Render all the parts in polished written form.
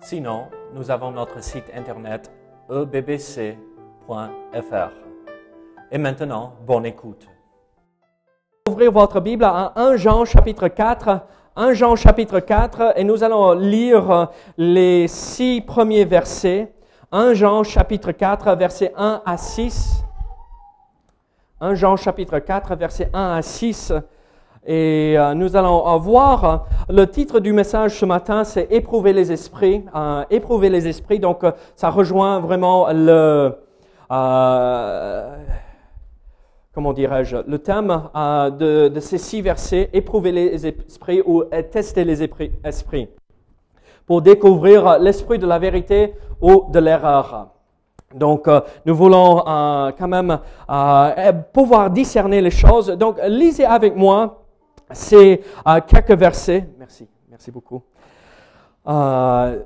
Sinon, nous avons notre site internet ebbc.fr. Et maintenant, bonne écoute. Ouvrez votre Bible à 1 Jean chapitre 4. 1 Jean chapitre 4, et nous allons lire les 6 premiers versets. 1 Jean chapitre 4, versets 1 à 6. 1 Jean chapitre 4, versets 1 à 6. Et nous allons voir le titre du message ce matin, c'est « Éprouver les esprits ». Éprouver les esprits, donc ça rejoint vraiment le thème de ces 6 versets, « Éprouver les esprits » ou « Tester les esprits » pour découvrir l'esprit de la vérité ou de l'erreur. Donc, nous voulons quand même pouvoir discerner les choses. Donc, lisez avec moi ces quelques versets. Merci beaucoup. 1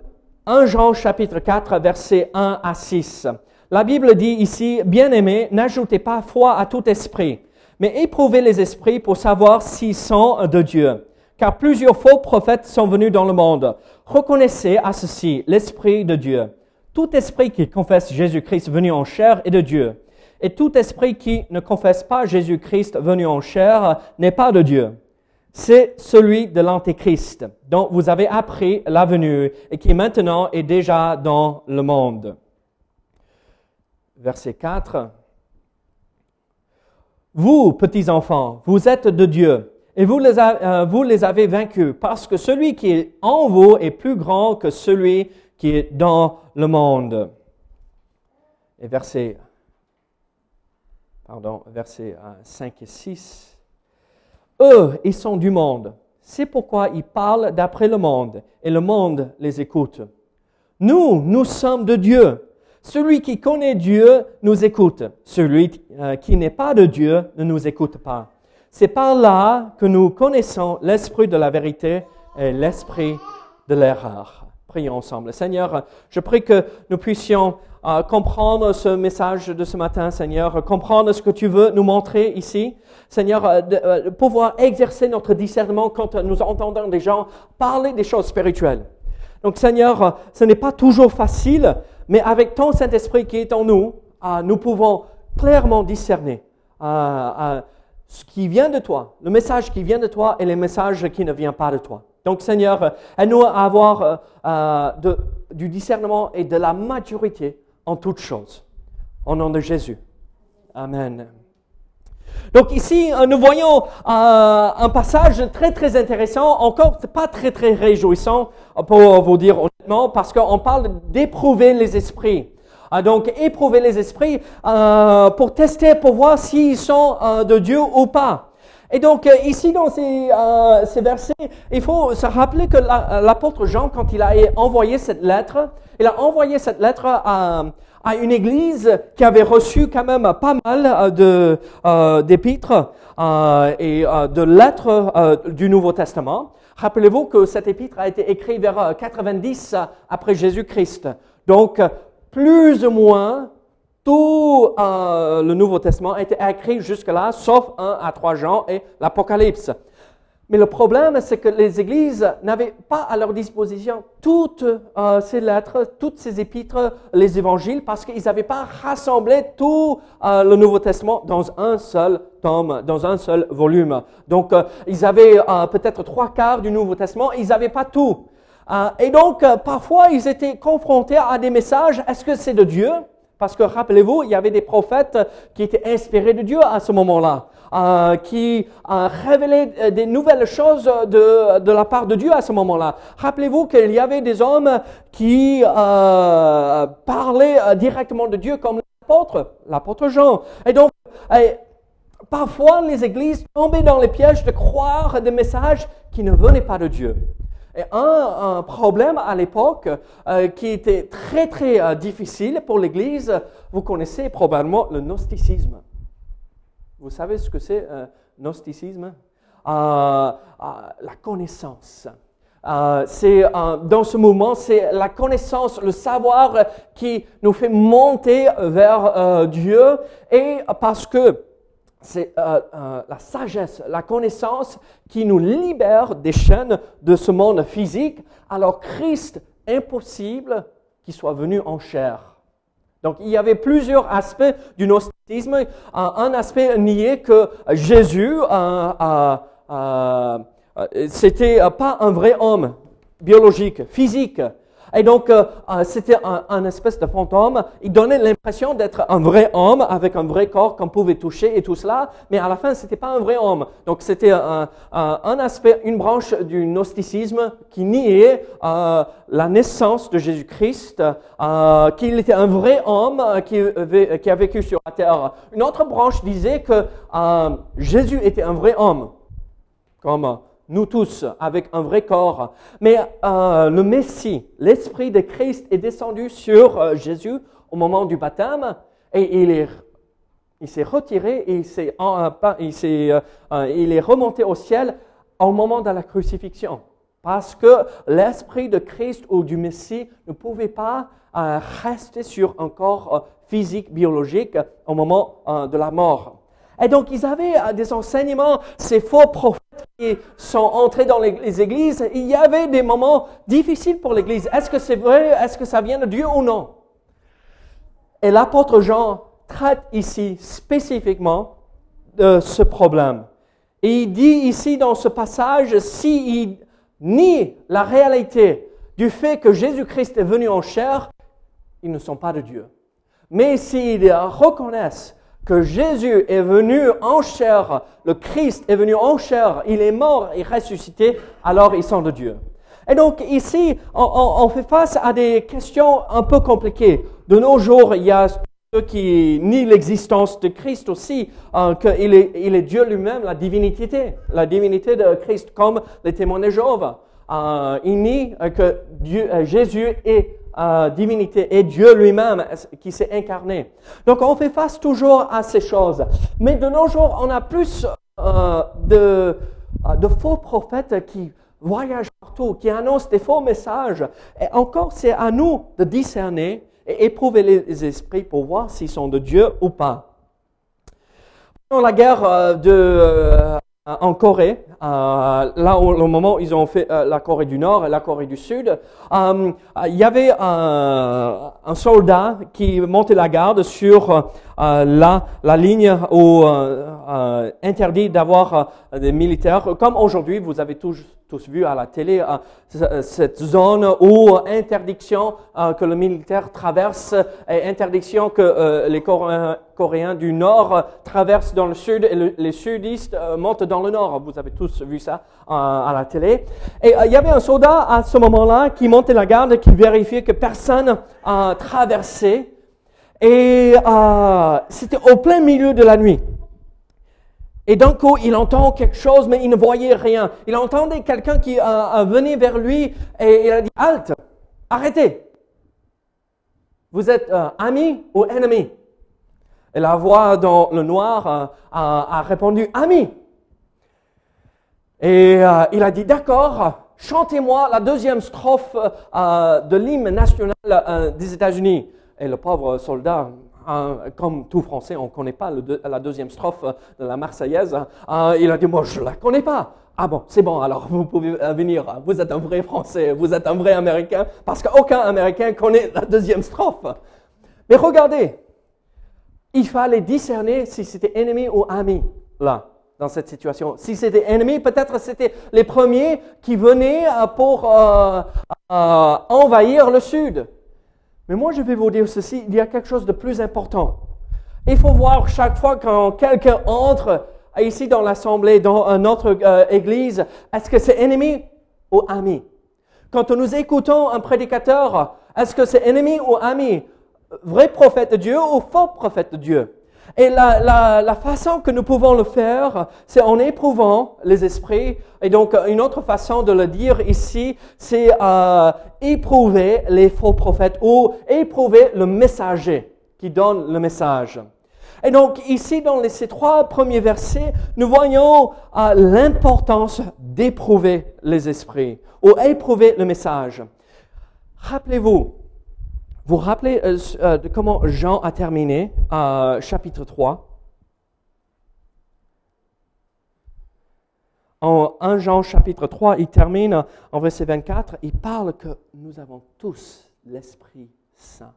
Jean chapitre 4, versets 1 à 6. La Bible dit ici, « Bien-aimés, n'ajoutez pas foi à tout esprit, mais éprouvez les esprits pour savoir s'ils sont de Dieu. Car plusieurs faux prophètes sont venus dans le monde. Reconnaissez à ceci l'esprit de Dieu. Tout esprit qui confesse Jésus-Christ venu en chair est de Dieu. Et tout esprit qui ne confesse pas Jésus-Christ venu en chair n'est pas de Dieu. C'est celui de l'Antéchrist, dont vous avez appris la venue et qui maintenant est déjà dans le monde. » Verset 4. « Vous, petits enfants, vous êtes de Dieu. Et vous les avez vaincus, parce que celui qui est en vous est plus grand que celui qui est dans le monde. » Et versets 5 et 6. « Eux, ils sont du monde. C'est pourquoi ils parlent d'après le monde, et le monde les écoute. Nous, nous sommes de Dieu. Celui qui connaît Dieu nous écoute. Celui qui n'est pas de Dieu ne nous écoute pas. C'est par là que nous connaissons l'esprit de la vérité et l'esprit de l'erreur. » Prions ensemble. Seigneur, je prie que nous puissions comprendre ce message de ce matin, Seigneur, comprendre ce que tu veux nous montrer ici. Seigneur, pouvoir exercer notre discernement quand nous entendons des gens parler des choses spirituelles. Donc, Seigneur, ce n'est pas toujours facile, mais avec ton Saint-Esprit qui est en nous, nous pouvons clairement discerner ce qui vient de toi, le message qui vient de toi et les messages qui ne viennent pas de toi. Donc, Seigneur, aide-nous à avoir du discernement et de la maturité en toutes choses. Au nom de Jésus. Amen. Donc, ici, nous voyons un passage très, très intéressant, encore pas très, très réjouissant, pour vous dire honnêtement, parce qu'on parle d'éprouver les esprits. Donc, éprouver les esprits pour tester, pour voir s'ils sont de Dieu ou pas. Et donc, ici, dans ces versets, il faut se rappeler que l'apôtre Jean, quand il a envoyé cette lettre, à une église qui avait reçu quand même pas mal d'épîtres et de lettres du Nouveau Testament. Rappelez-vous que cet épître a été écrit vers 90 après Jésus-Christ. Donc, plus ou moins, tout le Nouveau Testament a été écrit jusque-là, sauf 1 à 3 Jean et l'Apocalypse. Mais le problème, c'est que les églises n'avaient pas à leur disposition toutes ces lettres, toutes ces épîtres, les évangiles, parce qu'ils n'avaient pas rassemblé tout le Nouveau Testament dans un seul tome, dans un seul volume. Donc, ils avaient peut-être 3/4 du Nouveau Testament, ils n'avaient pas tout. Et donc, parfois, ils étaient confrontés à des messages, est-ce que c'est de Dieu? Parce que, rappelez-vous, il y avait des prophètes qui étaient inspirés de Dieu à ce moment-là, qui révélaient des nouvelles choses de la part de Dieu à ce moment-là. Rappelez-vous qu'il y avait des hommes qui parlaient directement de Dieu comme l'apôtre Jean. Et donc, parfois, les églises tombaient dans les pièges de croire des messages qui ne venaient pas de Dieu. Et un problème à l'époque qui était très très difficile pour l'Église, vous connaissez probablement le gnosticisme. Vous savez ce que c'est gnosticisme? La connaissance. Dans ce mouvement, c'est la connaissance, le savoir qui nous fait monter vers Dieu, et parce que c'est la sagesse, la connaissance qui nous libère des chaînes de ce monde physique. Alors Christ, impossible qu'il soit venu en chair. Donc il y avait plusieurs aspects du gnosticisme. Un aspect niait que Jésus c'était pas un vrai homme biologique, physique. Et donc, c'était un espèce de fantôme. Il donnait l'impression d'être un vrai homme avec un vrai corps qu'on pouvait toucher et tout cela. Mais à la fin, c'était pas un vrai homme. Donc, c'était un aspect, une branche du gnosticisme qui niait la naissance de Jésus-Christ, qu'il était un vrai homme qui a vécu sur la terre. Une autre branche disait que Jésus était un vrai homme, comme nous tous, avec un vrai corps. Mais le Messie, l'Esprit de Christ est descendu sur Jésus au moment du baptême, et il s'est retiré, et il est remonté au ciel au moment de la crucifixion. Parce que l'Esprit de Christ ou du Messie ne pouvait pas rester sur un corps physique, biologique, au moment de la mort. Et donc, ils avaient des enseignements, ces faux prophètes qui sont entrés dans les églises. Il y avait des moments difficiles pour l'Église. Est-ce que c'est vrai? Est-ce que ça vient de Dieu ou non? Et l'apôtre Jean traite ici spécifiquement de ce problème. Et il dit ici dans ce passage, s'il nie la réalité du fait que Jésus-Christ est venu en chair, ils ne sont pas de Dieu. Mais s'ils reconnaissent que Jésus est venu en chair, le Christ est venu en chair, il est mort et ressuscité, alors ils sont de Dieu. Et donc ici, on fait face à des questions un peu compliquées. De nos jours, il y a ceux qui nient l'existence de Christ aussi, qu'il est Dieu lui-même, la divinité de Christ, comme les témoins de Jéhovah. Ils nient que Jésus est divinité et Dieu lui-même qui s'est incarné. Donc on fait face toujours à ces choses. Mais de nos jours, on a plus de faux prophètes qui voyagent partout, qui annoncent des faux messages. Et encore, c'est à nous de discerner et éprouver les esprits pour voir s'ils sont de Dieu ou pas. Pendant la guerre en Corée, là au moment où ils ont fait la Corée du Nord et la Corée du Sud, il y avait un soldat qui montait la garde sur la ligne où interdit d'avoir des militaires. Comme aujourd'hui, vous avez tous vu à la télé cette zone où interdiction que le militaire traverse et interdiction que les Coréens du Nord traversent dans le Sud et les Sudistes montent dans le Nord. Vous avez tous vu ça à la télé. Et il y avait un soldat à ce moment-là qui montait la garde, qui vérifiait que personne traversait. Et c'était au plein milieu de la nuit. Et d'un coup, il entend quelque chose, mais il ne voyait rien. Il entendait quelqu'un qui venait vers lui et il a dit « Halte, arrêtez. Vous êtes ami ou ennemi ?» Et la voix dans le noir a répondu « Ami ». Et il a dit « D'accord, chantez-moi la deuxième strophe de l'hymne national des États-Unis ». Et le pauvre soldat, comme tout Français, on ne connaît pas la deuxième strophe de la Marseillaise. Il a dit, moi, je ne la connais pas. Ah bon, c'est bon, alors vous pouvez venir. Vous êtes un vrai Français, vous êtes un vrai Américain, parce qu'aucun Américain connaît la deuxième strophe. Mais regardez, il fallait discerner si c'était ennemi ou ami, là, dans cette situation. Si c'était ennemi, peut-être c'était les premiers qui venaient pour envahir le Sud. Mais moi, je vais vous dire ceci, il y a quelque chose de plus important. Il faut voir chaque fois quand quelqu'un entre ici dans l'assemblée, dans notre église, est-ce que c'est ennemi ou ami? Quand nous écoutons un prédicateur, est-ce que c'est ennemi ou ami? Vrai prophète de Dieu ou faux prophète de Dieu? Et la façon que nous pouvons le faire, c'est en éprouvant les esprits. Et donc, une autre façon de le dire ici, c'est éprouver les faux prophètes ou éprouver le messager qui donne le message. Et donc, ici, dans ces trois premiers versets, nous voyons l'importance d'éprouver les esprits ou éprouver le message. Rappelez-vous, vous rappelez de comment Jean a terminé chapitre 3? En 1 Jean chapitre 3, il termine en verset 24, il parle que nous avons tous l'Esprit Saint.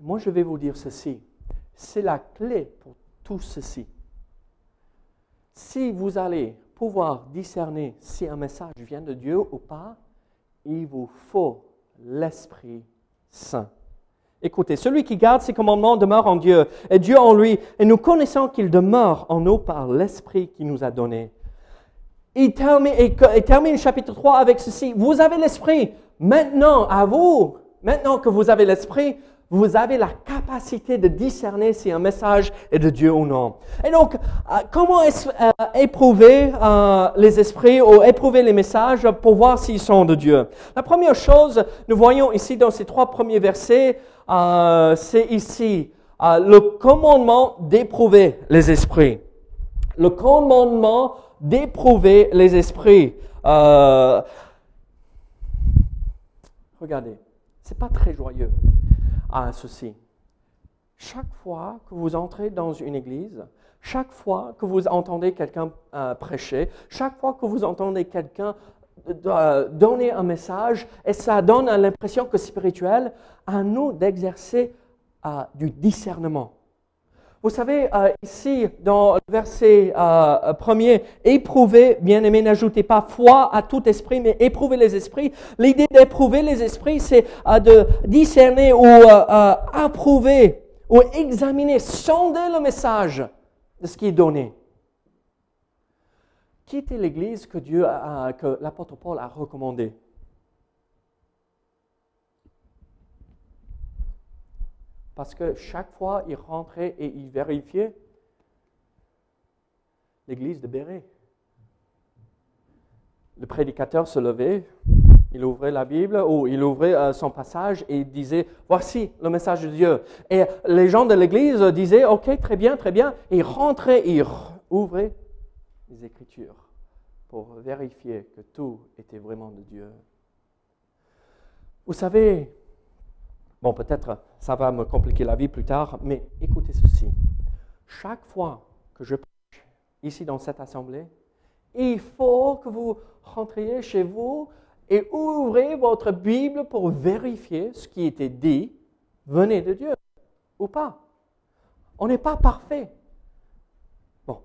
Moi, je vais vous dire ceci, c'est la clé pour tout ceci. Si vous allez pouvoir discerner si un message vient de Dieu ou pas, il vous faut l'Esprit Saint. Écoutez, celui qui garde ses commandements demeure en Dieu, et Dieu en lui, et nous connaissons qu'il demeure en nous par l'Esprit qu'il nous a donné. Il termine chapitre 3 avec ceci, vous avez l'Esprit, maintenant à vous, maintenant que vous avez l'Esprit, vous avez la capacité de discerner si un message est de Dieu ou non. Et donc, comment éprouver les esprits ou éprouver les messages pour voir s'ils sont de Dieu? La première chose, nous voyons ici dans ces trois premiers versets, c'est ici le commandement d'éprouver les esprits. Le commandement d'éprouver les esprits. Regardez, c'est pas très joyeux. À ceci. Chaque fois que vous entrez dans une église, chaque fois que vous entendez quelqu'un prêcher, chaque fois que vous entendez quelqu'un donner un message, et ça donne l'impression que spirituel, à nous d'exercer du discernement. Vous savez, ici, dans le verset premier, « Éprouvez, bien-aimés, n'ajoutez pas foi à tout esprit, mais éprouvez les esprits ». L'idée d'éprouver les esprits, c'est de discerner ou approuver ou examiner, sonder le message de ce qui est donné. Quittez l'église que l'apôtre Paul a recommandée. Parce que chaque fois, il rentrait et il vérifiait l'église de Béret. Le prédicateur se levait, il ouvrait la Bible ou il ouvrait son passage et il disait « Voici le message de Dieu ». Et les gens de l'église disaient « Ok, très bien ». Et ils rentraient, ils ouvraient les Écritures pour vérifier que tout était vraiment de Dieu. Vous savez, bon, peut-être ça va me compliquer la vie plus tard, mais écoutez ceci. Chaque fois que je prêche ici dans cette assemblée, il faut que vous rentriez chez vous et ouvrez votre Bible pour vérifier ce qui était dit venait de Dieu ou pas. On n'est pas parfait. Bon,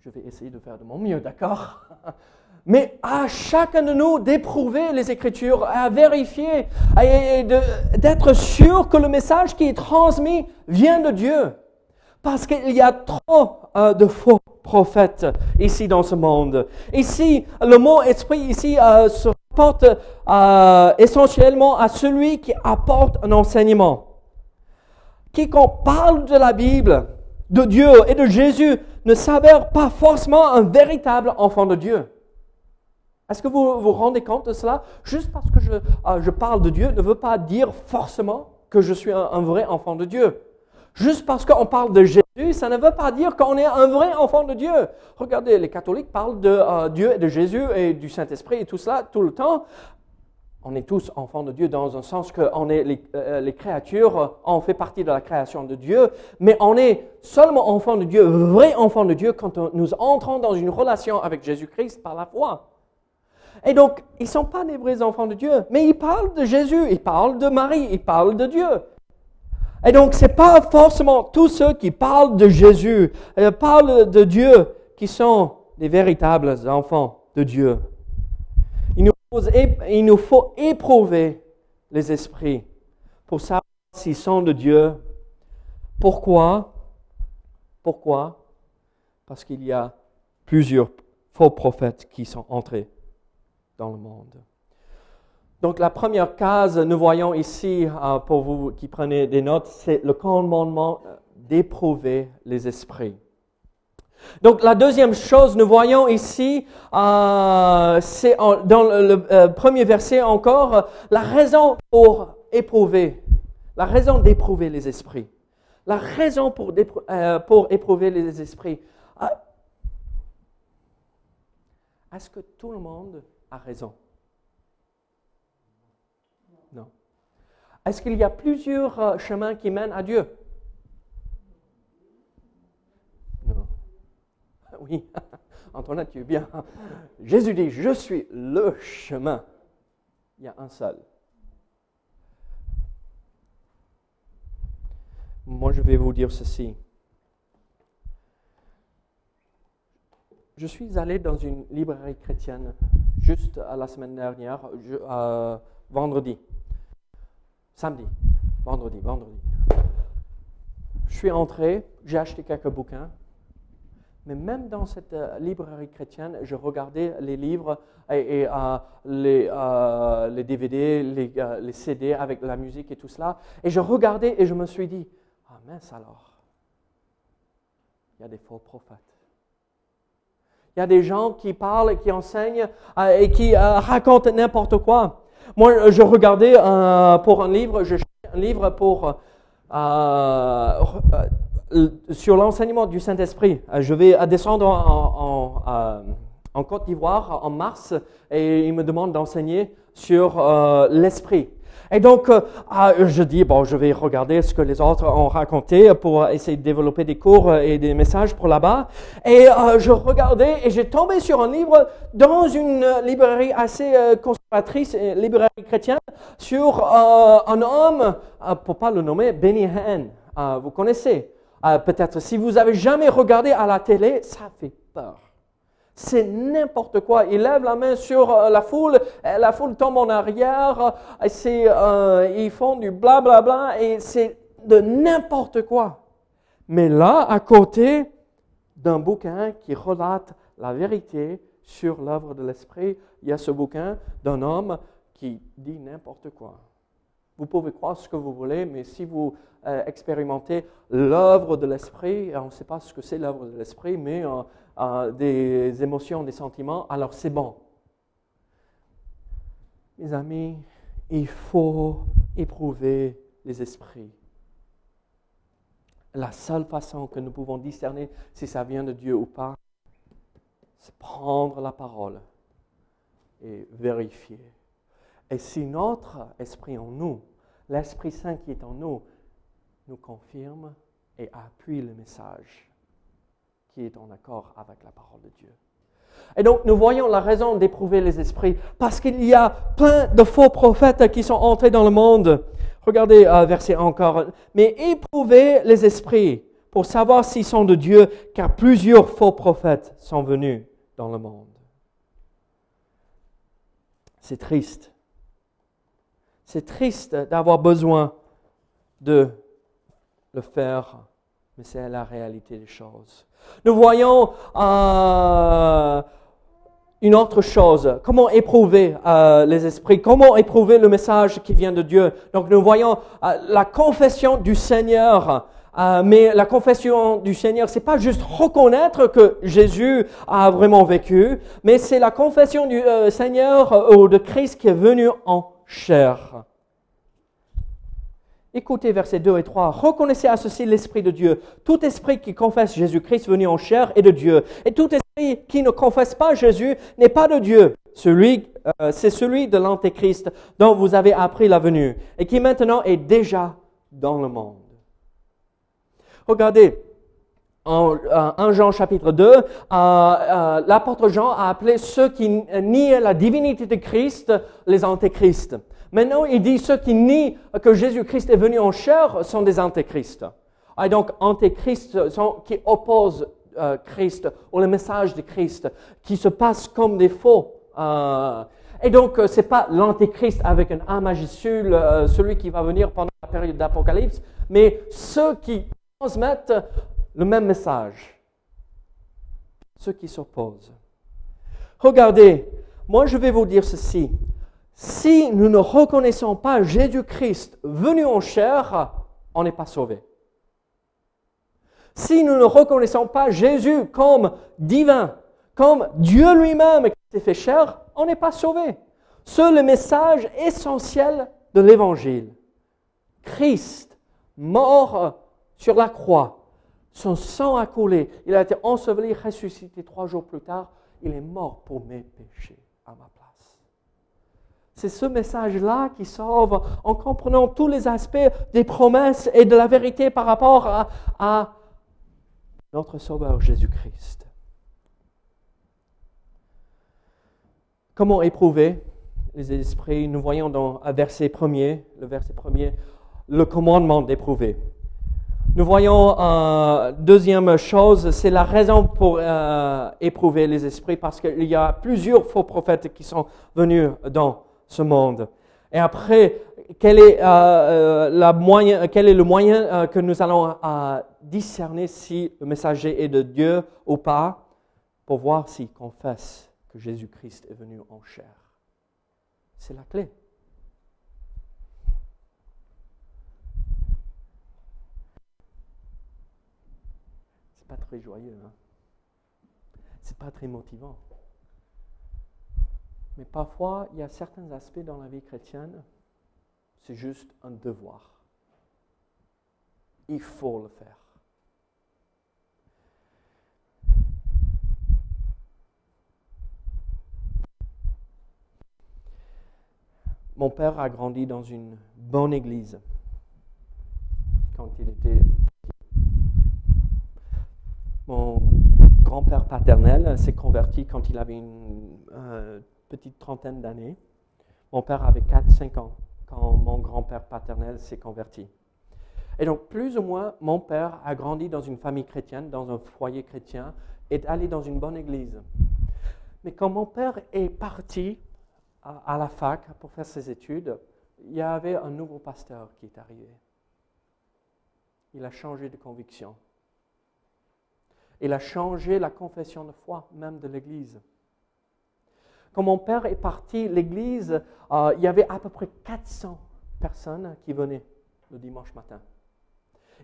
je vais essayer de faire de mon mieux, d'accord? Mais à chacun de nous d'éprouver les Écritures, à vérifier, et d'être sûr que le message qui est transmis vient de Dieu. Parce qu'il y a trop de faux prophètes ici dans ce monde. Ici, le mot « esprit » ici se rapporte essentiellement à celui qui apporte un enseignement. Quiconque parle de la Bible, de Dieu et de Jésus ne s'avère pas forcément un véritable enfant de Dieu. Est-ce que vous vous rendez compte de cela? Juste parce que je parle de Dieu ne veut pas dire forcément que je suis un vrai enfant de Dieu. Juste parce qu'on parle de Jésus, ça ne veut pas dire qu'on est un vrai enfant de Dieu. Regardez, les catholiques parlent de Dieu et de Jésus et du Saint-Esprit et tout cela tout le temps. On est tous enfants de Dieu dans un sens qu'on est les créatures, on fait partie de la création de Dieu, mais on est seulement enfants de Dieu, vrais enfants de Dieu quand nous entrons dans une relation avec Jésus-Christ par la foi. Et donc, ils ne sont pas des vrais enfants de Dieu, mais ils parlent de Jésus, ils parlent de Marie, ils parlent de Dieu. Et donc, ce n'est pas forcément tous ceux qui parlent de Jésus, parlent de Dieu, qui sont des véritables enfants de Dieu. Il nous faut éprouver les esprits pour savoir s'ils sont de Dieu. Pourquoi? Parce qu'il y a plusieurs faux prophètes qui sont entrés dans le monde. Donc, la première case, nous voyons ici, pour vous qui prenez des notes, c'est le commandement d'éprouver les esprits. Donc, la deuxième chose, nous voyons ici, c'est dans le premier verset encore, la raison pour éprouver, la raison d'éprouver les esprits. La raison pour éprouver les esprits. Est-ce que tout le monde a raison? Non. Est-ce qu'il y a plusieurs chemins qui mènent à Dieu? Non. Oui, Antoine, tu es bien. Jésus dit, je suis le chemin. Il y a un seul. Moi, je vais vous dire ceci. Je suis allé dans une librairie chrétienne juste la semaine dernière, vendredi. Je suis entré, j'ai acheté quelques bouquins, mais même dans cette librairie chrétienne, je regardais les livres et les DVD, les CD avec la musique et tout cela, et je regardais et je me suis dit, ah mince alors, il y a des faux prophètes. Il y a des gens qui parlent et qui enseignent et qui racontent n'importe quoi. Moi, je regardais un livre sur l'enseignement du Saint-Esprit. Je vais descendre en Côte d'Ivoire en mars et ils me demandent d'enseigner sur l'Esprit. Et donc, je dis, bon, je vais regarder ce que les autres ont raconté pour essayer de développer des cours et des messages pour là-bas. Et je regardais et j'ai tombé sur un livre dans une librairie assez conservatrice, librairie chrétienne, sur un homme, pour ne pas le nommer, Benny Hinn. Vous connaissez peut-être. Si vous n'avez jamais regardé à la télé, ça fait peur. C'est n'importe quoi. Il lève la main sur la foule tombe en arrière, ils font du blablabla et c'est de n'importe quoi. Mais là, à côté d'un bouquin qui relate la vérité sur l'œuvre de l'Esprit, il y a ce bouquin d'un homme qui dit n'importe quoi. Vous pouvez croire ce que vous voulez, mais si vous expérimentez l'œuvre de l'Esprit, on ne sait pas ce que c'est l'œuvre de l'Esprit, mais des émotions, des sentiments, alors c'est bon. Mes amis, il faut éprouver les esprits. La seule façon que nous pouvons discerner si ça vient de Dieu ou pas, c'est prendre la parole et vérifier. Et si notre esprit en nous, l'Esprit Saint qui est en nous, nous confirme et appuie le message qui est en accord avec la parole de Dieu. Et donc, nous voyons la raison d'éprouver les esprits, parce qu'il y a plein de faux prophètes qui sont entrés dans le monde. Regardez verset encore. Mais éprouvez les esprits pour savoir s'ils sont de Dieu, car plusieurs faux prophètes sont venus dans le monde. C'est triste. C'est triste d'avoir besoin de le faire, mais c'est la réalité des choses. Nous voyons une autre chose. Comment éprouver les esprits? Comment éprouver le message qui vient de Dieu? Donc nous voyons la confession du Seigneur. Mais la confession du Seigneur, c'est pas juste reconnaître que Jésus a vraiment vécu, mais c'est la confession du Seigneur ou de Christ qui est venu en chair. Écoutez versets 2 et 3. Reconnaissez à ceci l'Esprit de Dieu. Tout esprit qui confesse Jésus-Christ venu en chair est de Dieu. Et tout esprit qui ne confesse pas Jésus n'est pas de Dieu. C'est celui de l'Antéchrist dont vous avez appris la venue et qui maintenant est déjà dans le monde. Regardez. En 1 Jean chapitre 2, l'apôtre Jean a appelé ceux qui nient la divinité de Christ les antéchrists. Maintenant, il dit ceux qui nient que Jésus-Christ est venu en chair sont des antéchrists. Et donc, antéchrists sont qui opposent Christ ou le message de Christ, qui se passent comme des faux. Et donc, ce n'est pas l'antéchrist avec un A majuscule, celui qui va venir pendant la période d'Apocalypse, mais ceux qui transmettent le même message. Ceux qui s'opposent. Regardez, moi je vais vous dire ceci. si nous ne reconnaissons pas Jésus-Christ venu en chair, on n'est pas sauvé. Si nous ne reconnaissons pas Jésus comme divin, comme Dieu lui-même qui s'est fait chair, on n'est pas sauvé. C'est le message essentiel de l'Évangile. Christ, mort sur la croix, son sang a coulé, il a été enseveli, ressuscité 3 jours plus tard, il est mort pour mes péchés à ma place. C'est ce message-là qui sauve en comprenant tous les aspects des promesses et de la vérité par rapport à notre Sauveur Jésus-Christ. Comment éprouver les esprits? Nous voyons dans le verset premier, le commandement d'éprouver. Nous voyons deuxième chose, c'est la raison pour éprouver les esprits, parce qu'il y a plusieurs faux prophètes qui sont venus dans ce monde. Et après, quel est le moyen que nous allons discerner si le messager est de Dieu ou pas, pour voir s'il confesse que Jésus-Christ est venu en chair. C'est la clé. C'est pas très joyeux, hein? C'est pas très motivant. Mais parfois, il y a certains aspects dans la vie chrétienne, c'est juste un devoir. Il faut le faire. Mon père a grandi dans une bonne église quand il était petit. Mon grand-père paternel s'est converti quand il avait une petite trentaine d'années. Mon père avait 4-5 ans quand mon grand-père paternel s'est converti. Et donc, plus ou moins, mon père a grandi dans une famille chrétienne, dans un foyer chrétien, est allé dans une bonne église. Mais quand mon père est parti à la fac pour faire ses études, il y avait un nouveau pasteur qui est arrivé. Il a changé de conviction. Il a changé la confession de foi même de l'Église. Quand mon père est parti, l'Église, il y avait à peu près 400 personnes qui venaient le dimanche matin.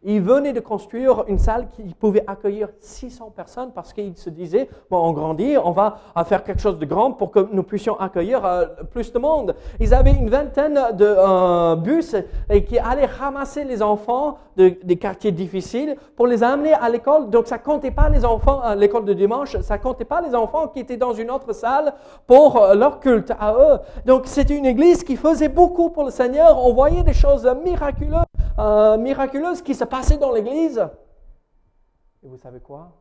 Ils venaient de construire une salle qui pouvait accueillir 600 personnes parce qu'ils se disaient « bon, on grandit, on va faire quelque chose de grand pour que nous puissions accueillir plus de monde ». Ils avaient une vingtaine de bus et qui allaient ramasser les enfants des quartiers difficiles pour les amener à l'école. Donc, ça ne comptait pas les enfants à l'école de dimanche, ça ne comptait pas les enfants qui étaient dans une autre salle pour leur culte à eux. Donc, c'était une église qui faisait beaucoup pour le Seigneur. On voyait des choses miraculeuses qui se passaient dans l'église. Et vous savez quoi?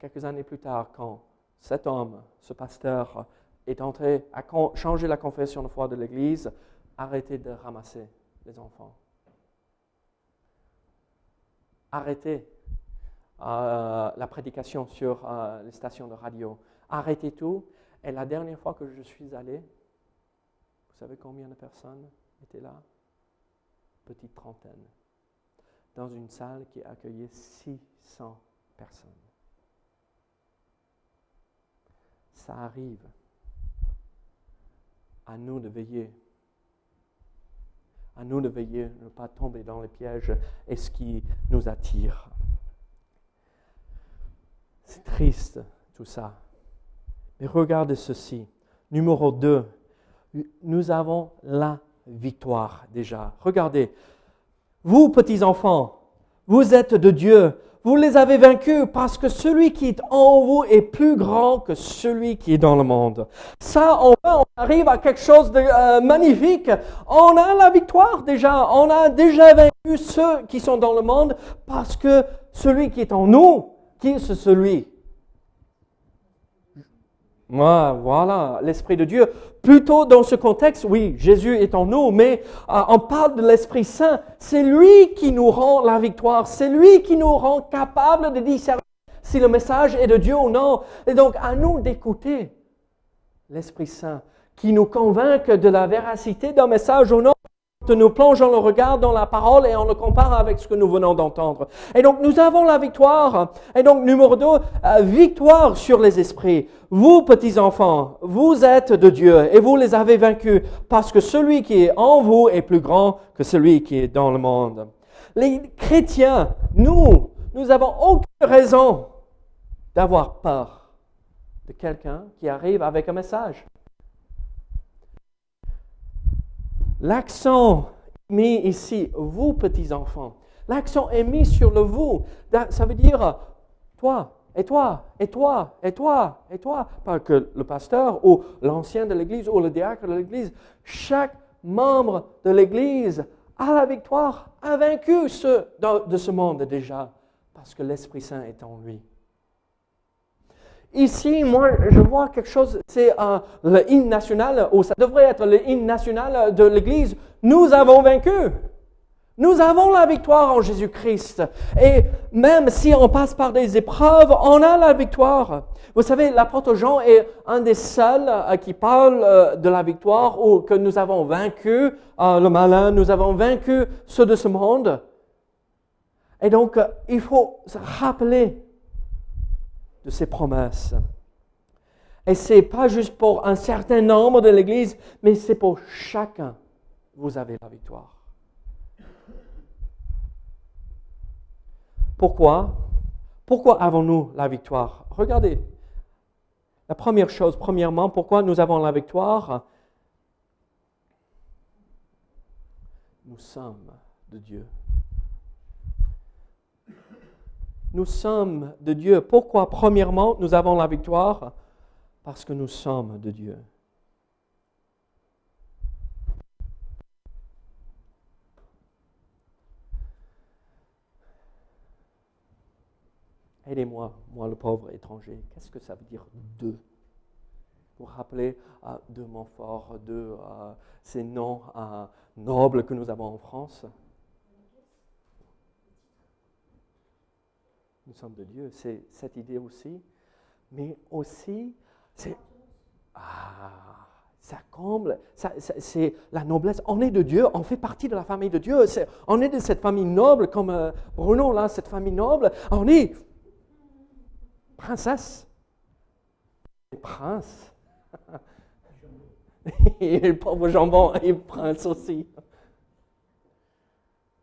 Quelques années plus tard, quand cet homme, ce pasteur, est entré à changer la confession de foi de l'église, arrêtez de ramasser les enfants. Arrêtez la prédication sur les stations de radio. Arrêtez tout. Et la dernière fois que je suis allé, vous savez combien de personnes étaient là? Petite trentaine, dans une salle qui accueillait 600 personnes. Ça arrive. À nous de veiller. À nous de veiller, ne pas tomber dans les pièges et ce qui nous attire. C'est triste, tout ça. Mais regardez ceci. Numéro 2. Nous avons la victoire déjà. Regardez, vous petits enfants, vous êtes de Dieu, vous les avez vaincus parce que celui qui est en vous est plus grand que celui qui est dans le monde. Ça, on arrive à quelque chose de magnifique. On a la victoire déjà, on a déjà vaincu ceux qui sont dans le monde parce que celui qui est en nous, qui est celui? Voilà, l'Esprit de Dieu. Plutôt dans ce contexte, oui, Jésus est en nous, mais on parle de l'Esprit Saint. C'est lui qui nous rend la victoire. C'est lui qui nous rend capables de discerner si le message est de Dieu ou non. Et donc, à nous d'écouter l'Esprit Saint qui nous convainc de la véracité d'un message ou non. nous plongeons le regard dans la parole et on le compare avec ce que nous venons d'entendre. Et donc, nous avons la victoire. Et donc, numéro 2, victoire sur les esprits. Vous, petits enfants, vous êtes de Dieu et vous les avez vaincus parce que celui qui est en vous est plus grand que celui qui est dans le monde. Les chrétiens, nous avons aucune raison d'avoir peur de quelqu'un qui arrive avec un message. L'accent mis ici, vous petits enfants, l'accent est mis sur le vous. Ça veut dire toi, et toi, et toi, et toi, et toi. Parce que le pasteur ou l'ancien de l'Église ou le diacre de l'Église, chaque membre de l'Église a la victoire, a vaincu ceux de ce monde déjà, parce que l'Esprit Saint est en lui. Ici, moi, je vois quelque chose, c'est le hymne national, ou ça devrait être le hymne national de l'Église. Nous avons vaincu. Nous avons la victoire en Jésus-Christ. Et même si on passe par des épreuves, on a la victoire. Vous savez, l'apôtre Jean est un des seuls qui parle de la victoire, ou que nous avons vaincu le malin, nous avons vaincu ceux de ce monde. Et donc, il faut se rappeler de ses promesses. Et ce n'est pas juste pour un certain nombre de l'Église, mais c'est pour chacun. Vous avez la victoire. Pourquoi? Pourquoi avons-nous la victoire? Regardez, la première chose, premièrement, pourquoi nous avons la victoire? Nous sommes de Dieu. Nous sommes de Dieu. Pourquoi, premièrement, nous avons la victoire? Parce que nous sommes de Dieu. Aidez-moi, moi le pauvre étranger. Qu'est-ce que ça veut dire deux? Vous vous rappelez de Montfort, de ces noms nobles que nous avons en France? Nous sommes de Dieu, c'est cette idée aussi. Mais aussi, ça comble, c'est la noblesse. On est de Dieu, on fait partie de la famille de Dieu. On est de cette famille noble, comme Bruno, là, cette famille noble. On est princesse. Et prince. Et le pauvre jambon est prince aussi.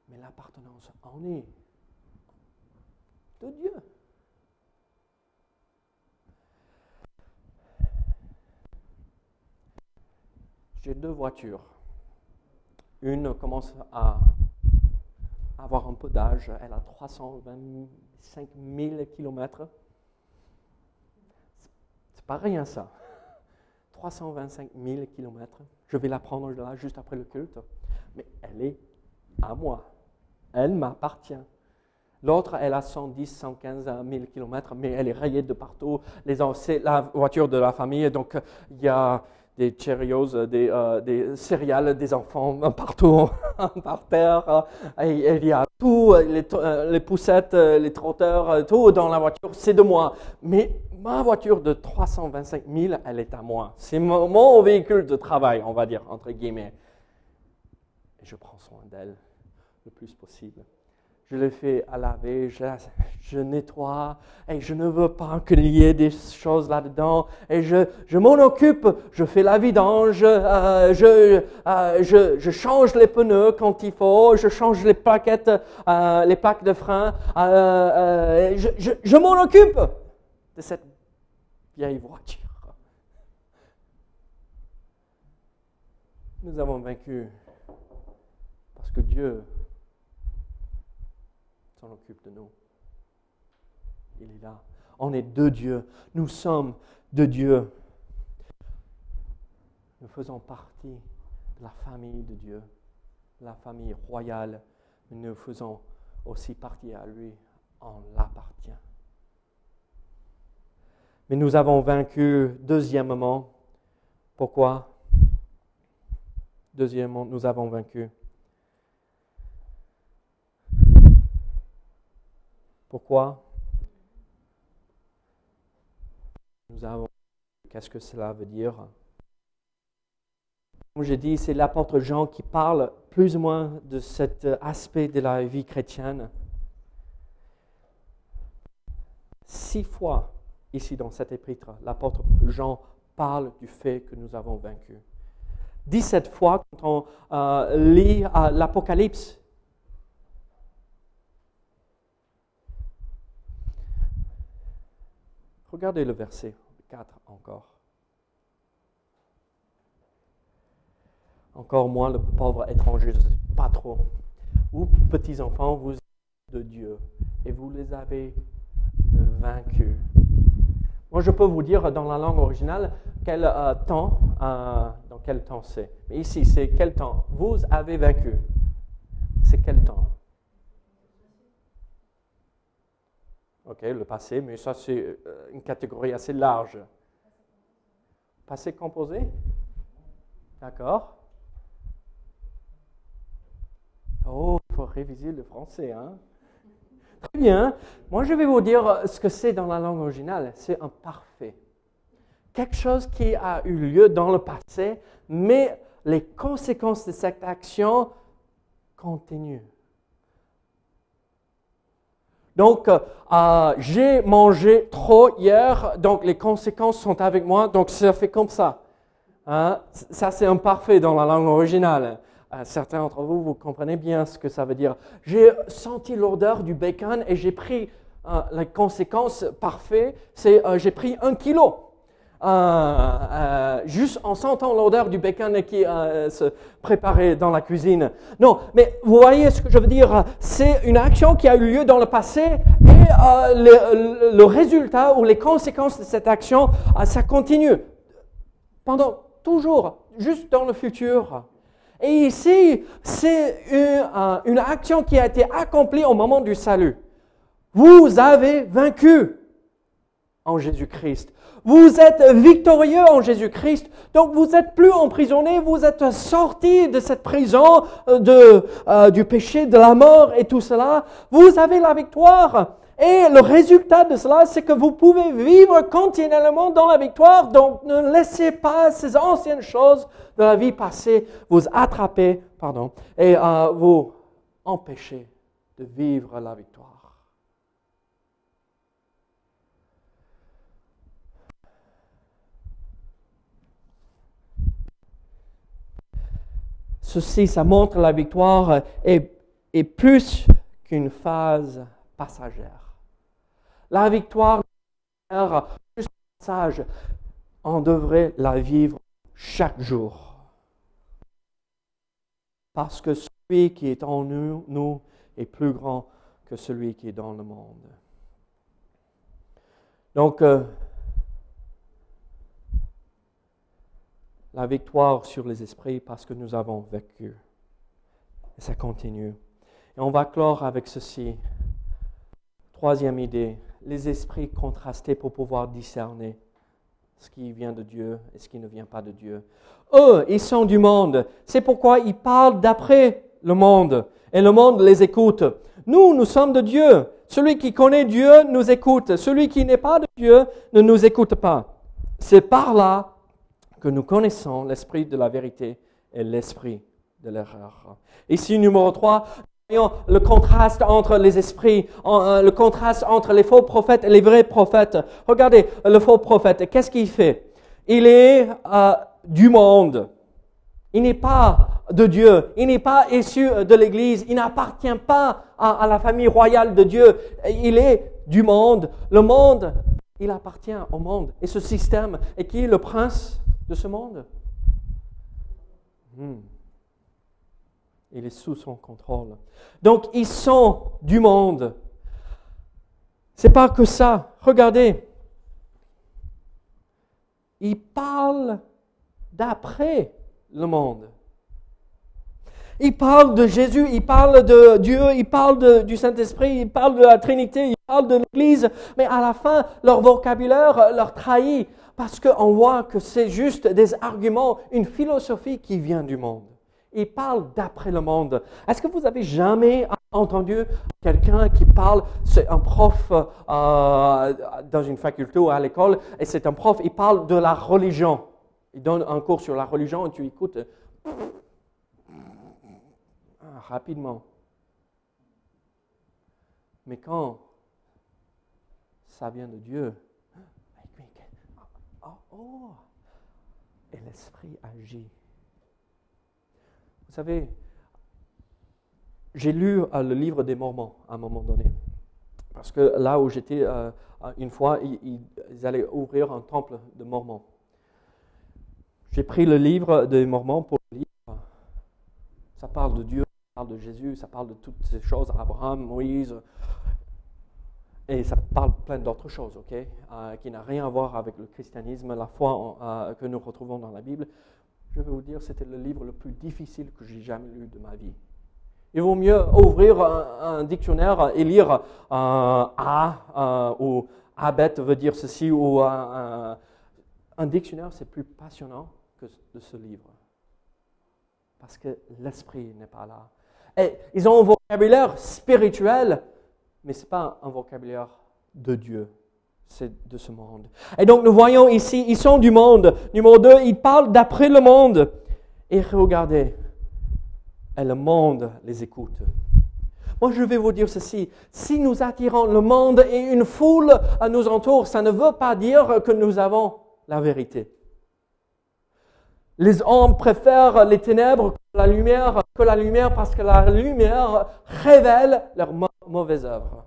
Mais l'appartenance, on est de Dieu. J'ai 2 voitures. Une commence à avoir un peu d'âge. Elle a 325 000 kilomètres. C'est pas rien ça. 325 000 kilomètres. Je vais la prendre là juste après le culte. Mais elle est à moi. Elle m'appartient. L'autre, elle a 110, 115 000 kilomètres, mais elle est rayée de partout. C'est la voiture de la famille, donc il y a des Cheerios, des céréales, des enfants partout, par terre. Et il y a tout, les poussettes, les trotteurs, tout dans la voiture, c'est de moi. Mais ma voiture de 325 000, elle est à moi. C'est mon véhicule de travail, on va dire, entre guillemets. Et je prends soin d'elle le plus possible. Je les fais à laver, je nettoie, et je ne veux pas qu'il y ait des choses là-dedans. Et je m'en occupe, je fais la vidange, je change les pneus quand il faut, je change les plaques de frein. Je m'en occupe de cette vieille voiture. Nous avons vaincu parce que Dieu s'en occupe de nous. Il est là. On est de Dieu. Nous sommes de Dieu. Nous faisons partie de la famille de Dieu, la famille royale. Nous faisons aussi partie à lui. On l'appartient. Mais nous avons vaincu, deuxièmement. Pourquoi? Deuxièmement, nous avons vaincu. Pourquoi? Nous avons. Qu'est-ce que cela veut dire? Comme je dis, c'est l'apôtre Jean qui parle plus ou moins de cet aspect de la vie chrétienne. 6 fois, ici dans cet épître, l'apôtre Jean parle du fait que nous avons vaincu. 17 fois, quand on lit l'Apocalypse, regardez le verset 4 encore. Encore moins le pauvre étranger, pas trop. Vous, petits-enfants, vous êtes de Dieu et vous les avez vaincus. Moi, je peux vous dire dans la langue originale quel temps, dans quel temps c'est. Mais ici, c'est quel temps? Vous avez vaincu. C'est quel temps? OK, le passé, mais ça, c'est une catégorie assez large. Passé composé? D'accord. Oh, il faut réviser le français, hein? Très bien. Moi, je vais vous dire ce que c'est dans la langue originale. C'est un parfait. Quelque chose qui a eu lieu dans le passé, mais les conséquences de cette action continuent. Donc, j'ai mangé trop hier, donc les conséquences sont avec moi, donc ça fait comme ça. Hein? Ça, c'est un parfait dans la langue originale. Certains d'entre vous, vous comprenez bien ce que ça veut dire. J'ai senti l'odeur du bacon et j'ai pris la conséquence parfaite, c'est j'ai pris 1 kilo. Juste en sentant l'odeur du bacon qui se préparait dans la cuisine. Non, mais vous voyez ce que je veux dire, c'est une action qui a eu lieu dans le passé et le résultat ou les conséquences de cette action, ça continue pendant toujours, juste dans le futur. Et ici, c'est une action qui a été accomplie au moment du salut. Vous avez vaincu en Jésus-Christ. Vous êtes victorieux en Jésus-Christ. Donc, vous n'êtes plus emprisonné, vous êtes sorti de cette prison, du péché, de la mort et tout cela. Vous avez la victoire. Et le résultat de cela, c'est que vous pouvez vivre continuellement dans la victoire. Donc, ne laissez pas ces anciennes choses de la vie passée vous attraper, et vous empêcher de vivre la victoire. Ceci, ça montre la victoire est plus qu'une phase passagère. La victoire est juste un passage. On devrait la vivre chaque jour. Parce que celui qui est en nous est plus grand que celui qui est dans le monde. Donc, la victoire sur les esprits parce que nous avons vécu. Et ça continue. Et on va clore avec ceci. 3e idée, les esprits contrastés pour pouvoir discerner ce qui vient de Dieu et ce qui ne vient pas de Dieu. Eux, ils sont du monde. C'est pourquoi ils parlent d'après le monde. Et le monde les écoute. Nous, nous sommes de Dieu. Celui qui connaît Dieu nous écoute. Celui qui n'est pas de Dieu ne nous écoute pas. C'est par là que nous connaissons l'esprit de la vérité et l'esprit de l'erreur. Ici, numéro 3, nous voyons le contraste entre les esprits, le contraste entre les faux prophètes et les vrais prophètes. Regardez, le faux prophète, qu'est-ce qu'il fait? Il est du monde. Il n'est pas de Dieu. Il n'est pas issu de l'Église. Il n'appartient pas à la famille royale de Dieu. Il est du monde. Le monde, il appartient au monde. Et ce système, et qui est le prince de ce monde. Il est sous son contrôle. Donc, ils sont du monde. C'est pas que ça. Regardez. Ils parlent d'après le monde. Ils parlent de Jésus, ils parlent de Dieu, ils parlent du Saint-Esprit, ils parlent de la Trinité, ils parlent de l'Église, mais à la fin, leur vocabulaire leur trahit. Parce qu'on voit que c'est juste des arguments, une philosophie qui vient du monde. Ils parlent d'après le monde. Est-ce que vous avez jamais entendu quelqu'un qui parle, c'est un prof dans une faculté ou à l'école, et c'est un prof, il parle de la religion. Il donne un cours sur la religion et tu écoutes rapidement. Mais quand ça vient de Dieu, et l'Esprit agit. Vous savez, j'ai lu le livre des Mormons à un moment donné. Parce que là où j'étais, une fois, ils allaient ouvrir un temple de Mormons. J'ai pris le livre des Mormons pour le lire. Ça parle de Dieu, ça parle de Jésus, ça parle de toutes ces choses, Abraham, Moïse, et ça parle plein d'autres choses, ok, qui n'a rien à voir avec le christianisme, la foi que nous retrouvons dans la Bible. Je vais vous dire, c'était le livre le plus difficile que j'ai jamais lu de ma vie. Il vaut mieux ouvrir un dictionnaire et lire « a » ou « abet » veut dire ceci, ou un dictionnaire, c'est plus passionnant que de ce livre. Parce que l'esprit n'est pas là. Et ils ont un vocabulaire spirituel, mais ce n'est pas un vocabulaire de Dieu. C'est de ce monde. Et donc nous voyons ici, ils sont du monde. Numéro 2, ils parlent d'après le monde. Et regardez, et le monde les écoute. Moi, je vais vous dire ceci. Si nous attirons le monde et une foule à nous entoure, ça ne veut pas dire que nous avons la vérité. Les hommes préfèrent les ténèbres que la lumière parce que la lumière révèle leurs mauvaises œuvres.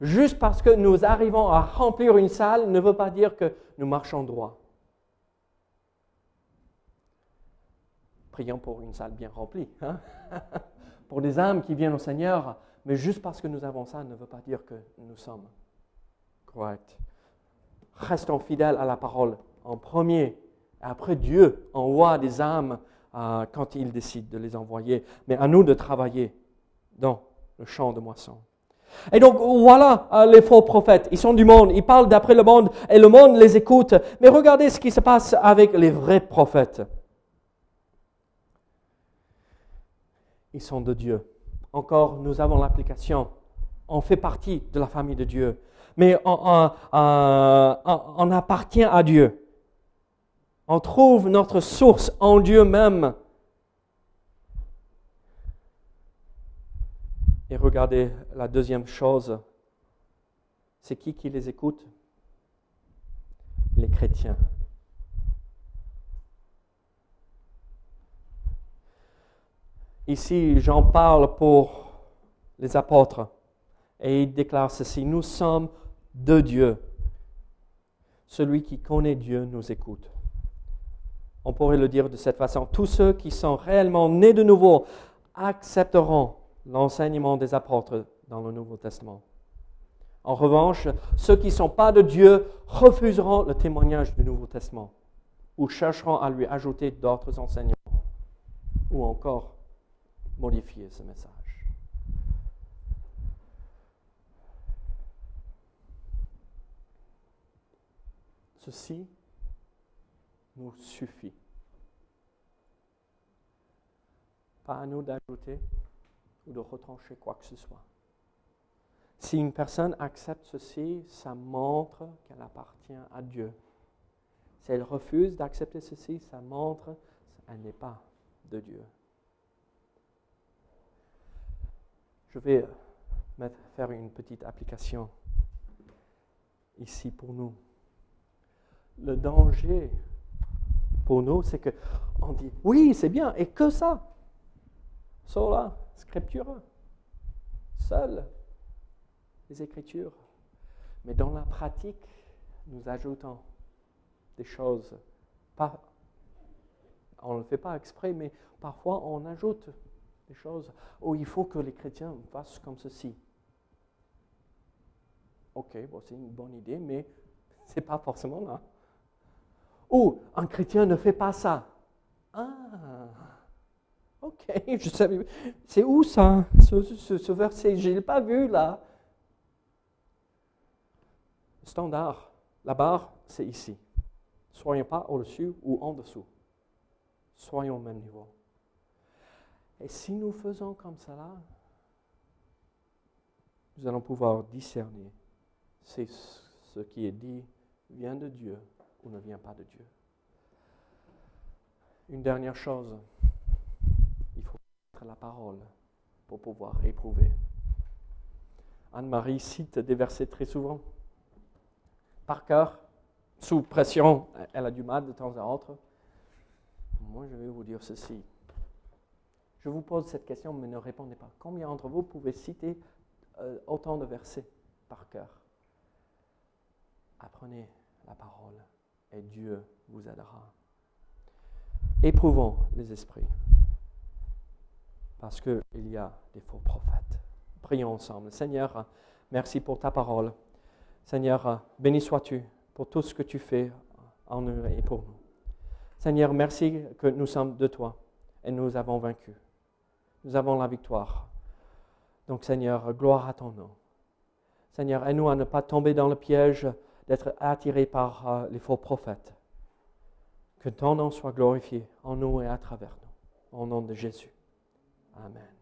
Juste parce que nous arrivons à remplir une salle ne veut pas dire que nous marchons droit. Prions pour une salle bien remplie, hein? Pour des âmes qui viennent au Seigneur, mais juste parce que nous avons ça ne veut pas dire que nous sommes corrects. Restons fidèles à la parole en premier. Après, Dieu envoie des âmes quand il décide de les envoyer. Mais à nous de travailler dans le champ de moisson. Et donc, voilà les faux prophètes. Ils sont du monde, ils parlent d'après le monde et le monde les écoute. Mais regardez ce qui se passe avec les vrais prophètes. Ils sont de Dieu. Encore, nous avons l'application. On fait partie de la famille de Dieu. Mais on appartient à Dieu. On trouve notre source en Dieu même. Et regardez la deuxième chose, c'est qui les écoute? Les chrétiens. Ici, Jean parle pour les apôtres et il déclare ceci, nous sommes de Dieu. Celui qui connaît Dieu nous écoute. On pourrait le dire de cette façon, tous ceux qui sont réellement nés de nouveau accepteront l'enseignement des apôtres dans le Nouveau Testament. En revanche, ceux qui ne sont pas de Dieu refuseront le témoignage du Nouveau Testament ou chercheront à lui ajouter d'autres enseignements ou encore modifier ce message. Ceci nous suffit. Pas à nous d'ajouter ou de retrancher quoi que ce soit. Si une personne accepte ceci, ça montre qu'elle appartient à Dieu. Si elle refuse d'accepter ceci, ça montre qu'elle n'est pas de Dieu. Je vais faire une petite application ici pour nous. Le danger pour nous, c'est qu'on dit, oui, c'est bien, et que ça. Sola Scriptura, seules les Écritures. Mais dans la pratique, nous ajoutons des choses. On ne le fait pas exprès, mais parfois on ajoute des choses. Oh, il faut que les chrétiens fassent comme ceci. Ok, bon, c'est une bonne idée, mais ce n'est pas forcément là. Ou un chrétien ne fait pas ça. Ah! Ok, je savais. C'est où ça, ce verset? Je ne l'ai pas vu là. Le standard, la barre, c'est ici. Soyons pas au-dessus ou en dessous. Soyons au même niveau. Et si nous faisons comme cela, nous allons pouvoir discerner si ce qui est dit vient de Dieu ou ne vient pas de Dieu. Une dernière chose, il faut connaître la parole pour pouvoir éprouver. Anne-Marie cite des versets très souvent. Par cœur, sous pression, elle a du mal de temps à autre. Moi, je vais vous dire ceci. Je vous pose cette question, mais ne répondez pas. Combien d'entre vous pouvez citer autant de versets par cœur? Apprenez la parole et Dieu vous aidera. Éprouvons les esprits, parce qu'il y a des faux prophètes. Prions ensemble. Seigneur, merci pour ta parole. Seigneur, béni sois-tu pour tout ce que tu fais en nous et pour nous. Seigneur, merci que nous sommes de toi et nous avons vaincu. Nous avons la victoire. Donc Seigneur, gloire à ton nom. Seigneur, aide-nous à ne pas tomber dans le piège d'être attirés par les faux prophètes. Que ton nom soit glorifié en nous et à travers nous. Au nom de Jésus. Amen.